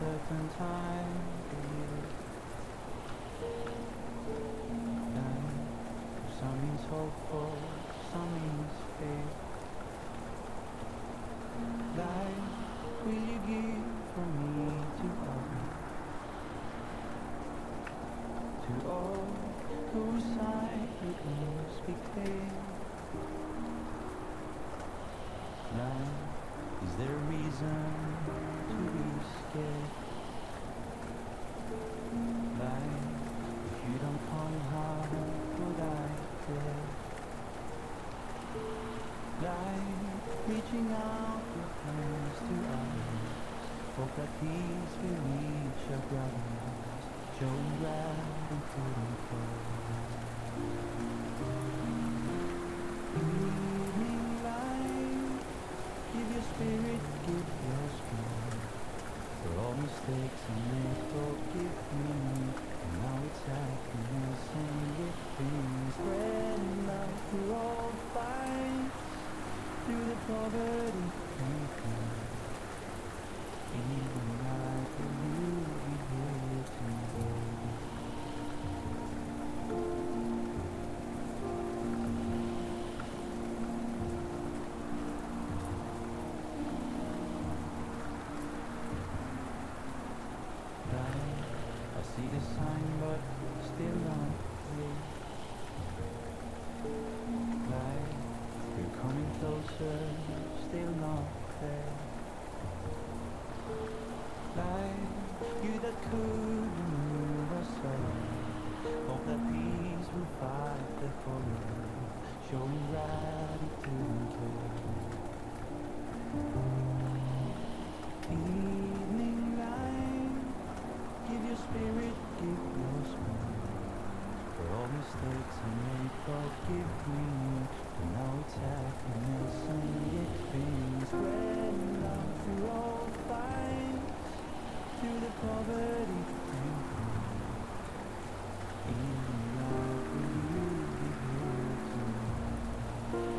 certain time for you. And some means hopeful, some means faith. Life will you give for me to all? To all whose side it must be clear. Life, is there a reason to be scared? Like, if you don't come, how would I care? Like, reaching out your hands to others, hope that peace will reach your brothers, showing gratitude and care. Spirit, give your spirit. For all mistakes I made, forgive me. And now it's happiness and good things. Spread love through all fights, through the poverty and pain. Even I believe you here today. Still not there. Like you that could remove us all, hope that peace will fight the horror, showing gratitude and care. Evening light, give your spirit, give your smile. For all mistakes I made, forgive me. And now it's happiness and it brings spread love through all fights, through the poverty and pain. In love will you be here tonight.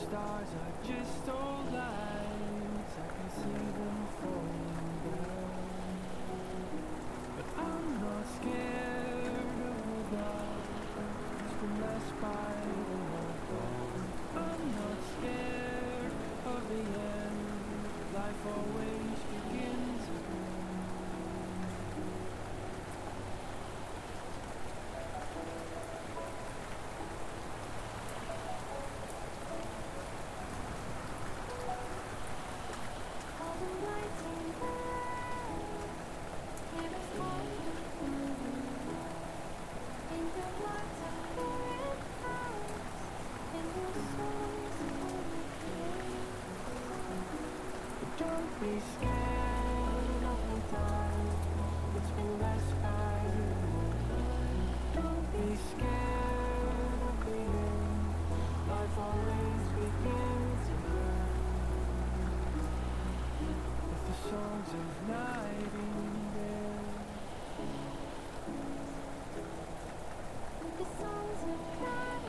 stars are just old lights. I can see them falling down, but I'm not scared of the dark. It's been last by the waterfall. I'm not scared of the end. Life always begins again. Don't be scared of the dark, it's been less fire. Don't be scared of the end, life always begins again. With the songs of nightingales, with the songs of nightingales.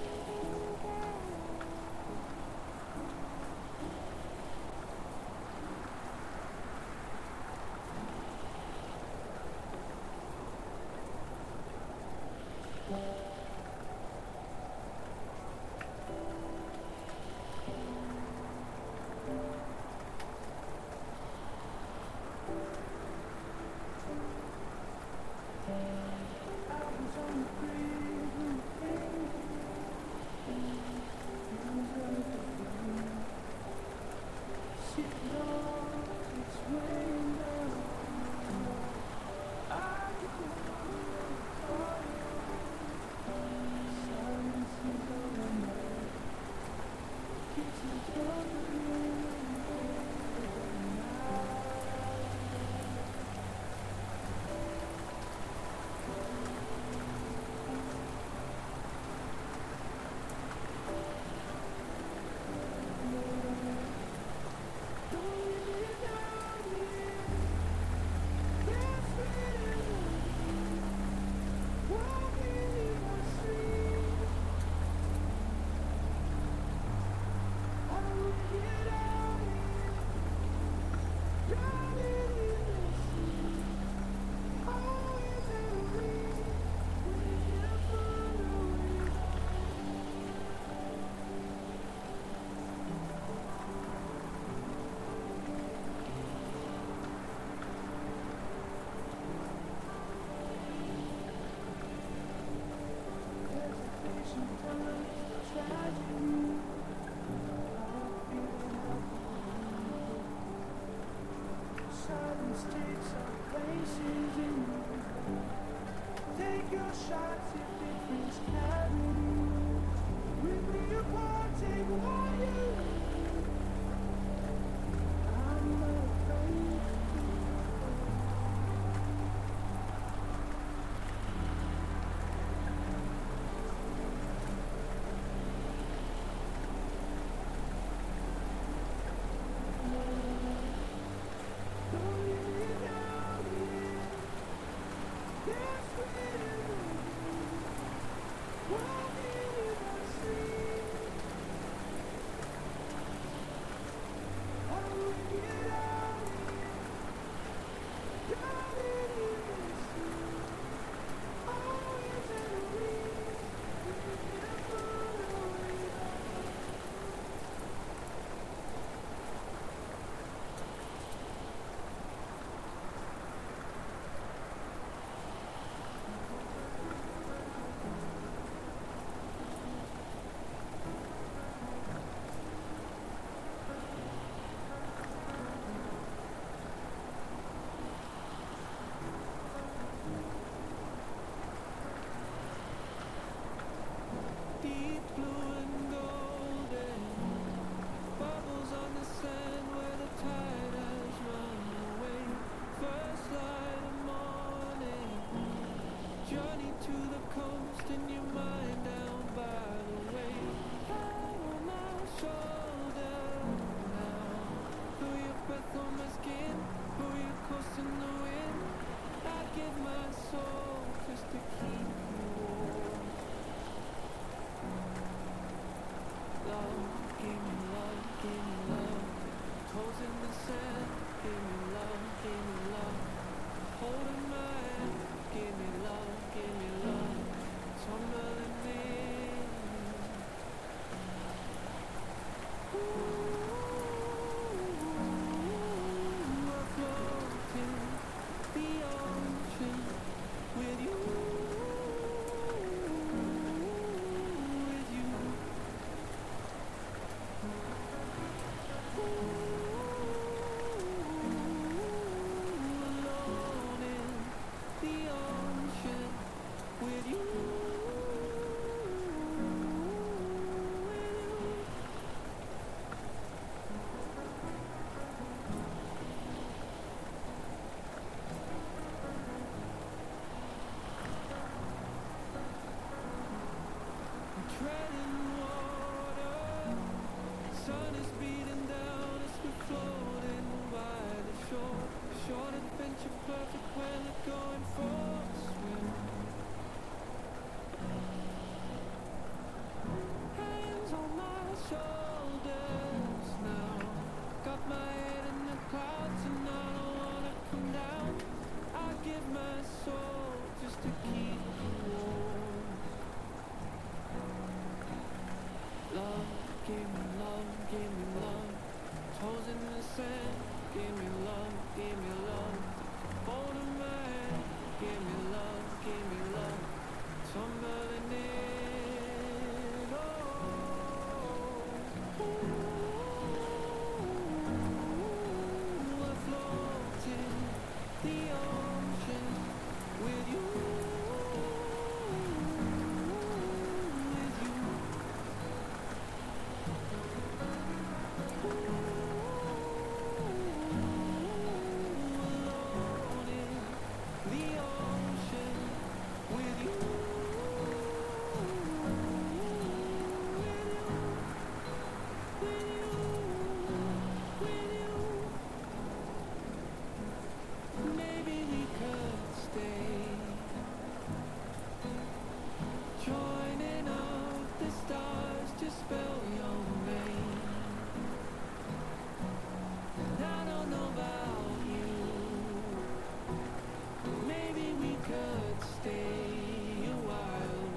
Stay a while,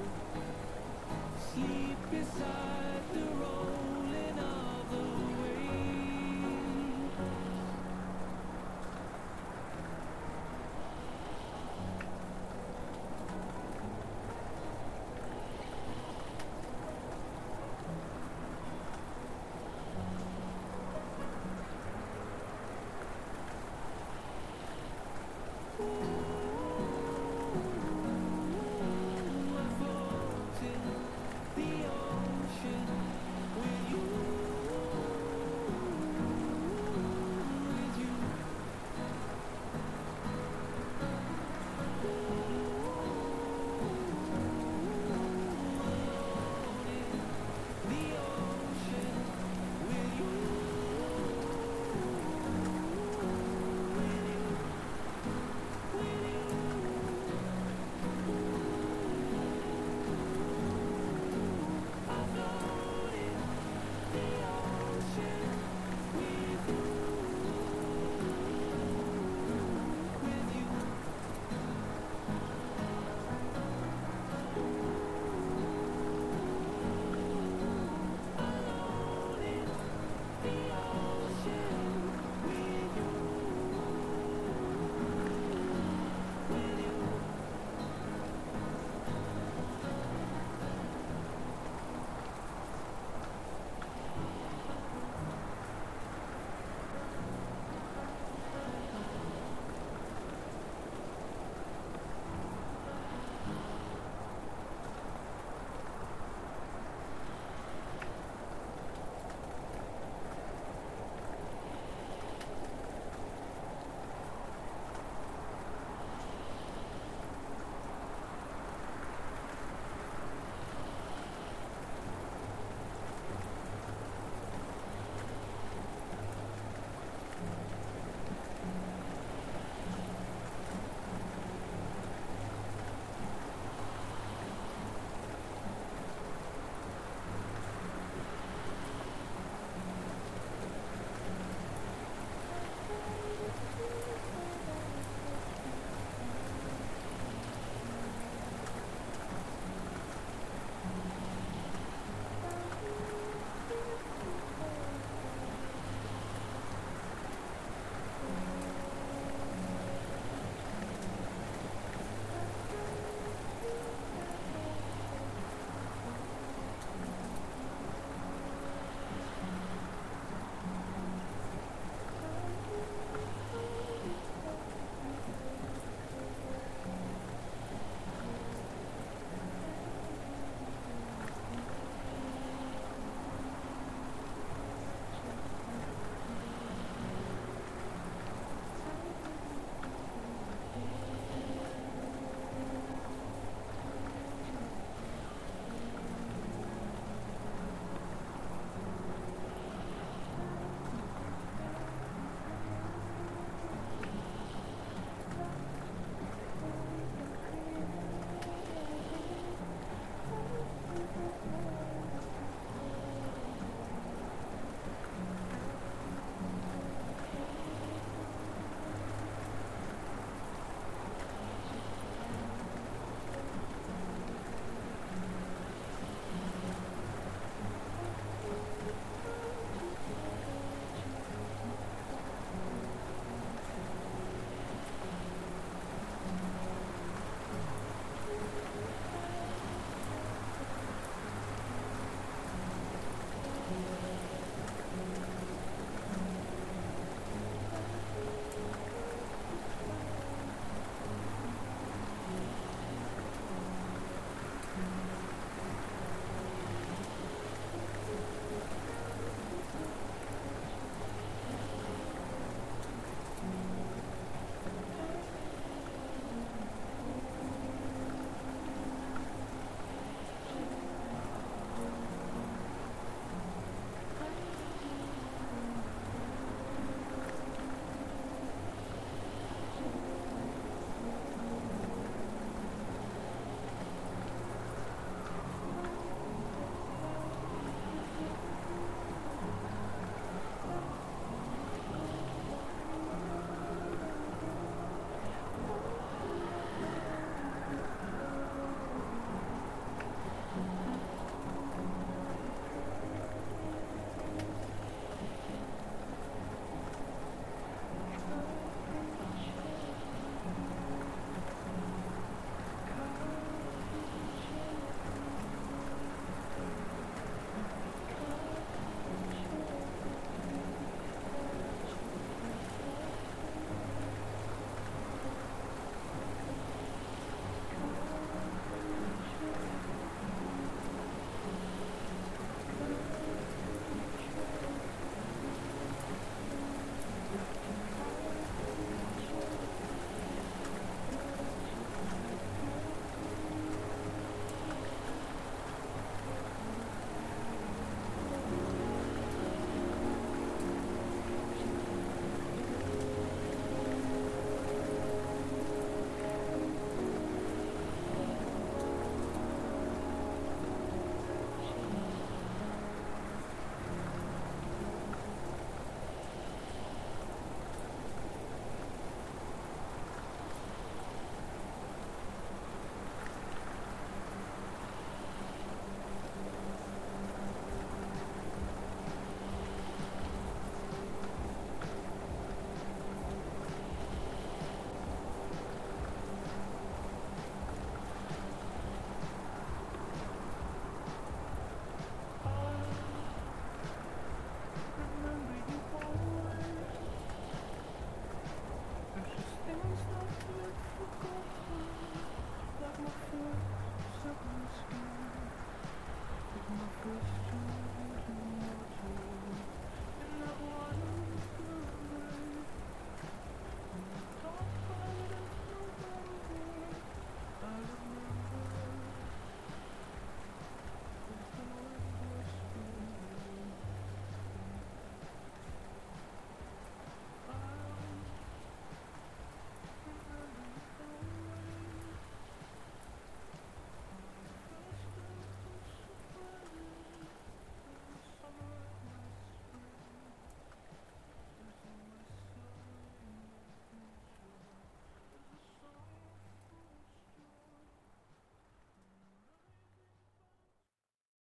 sleep beside.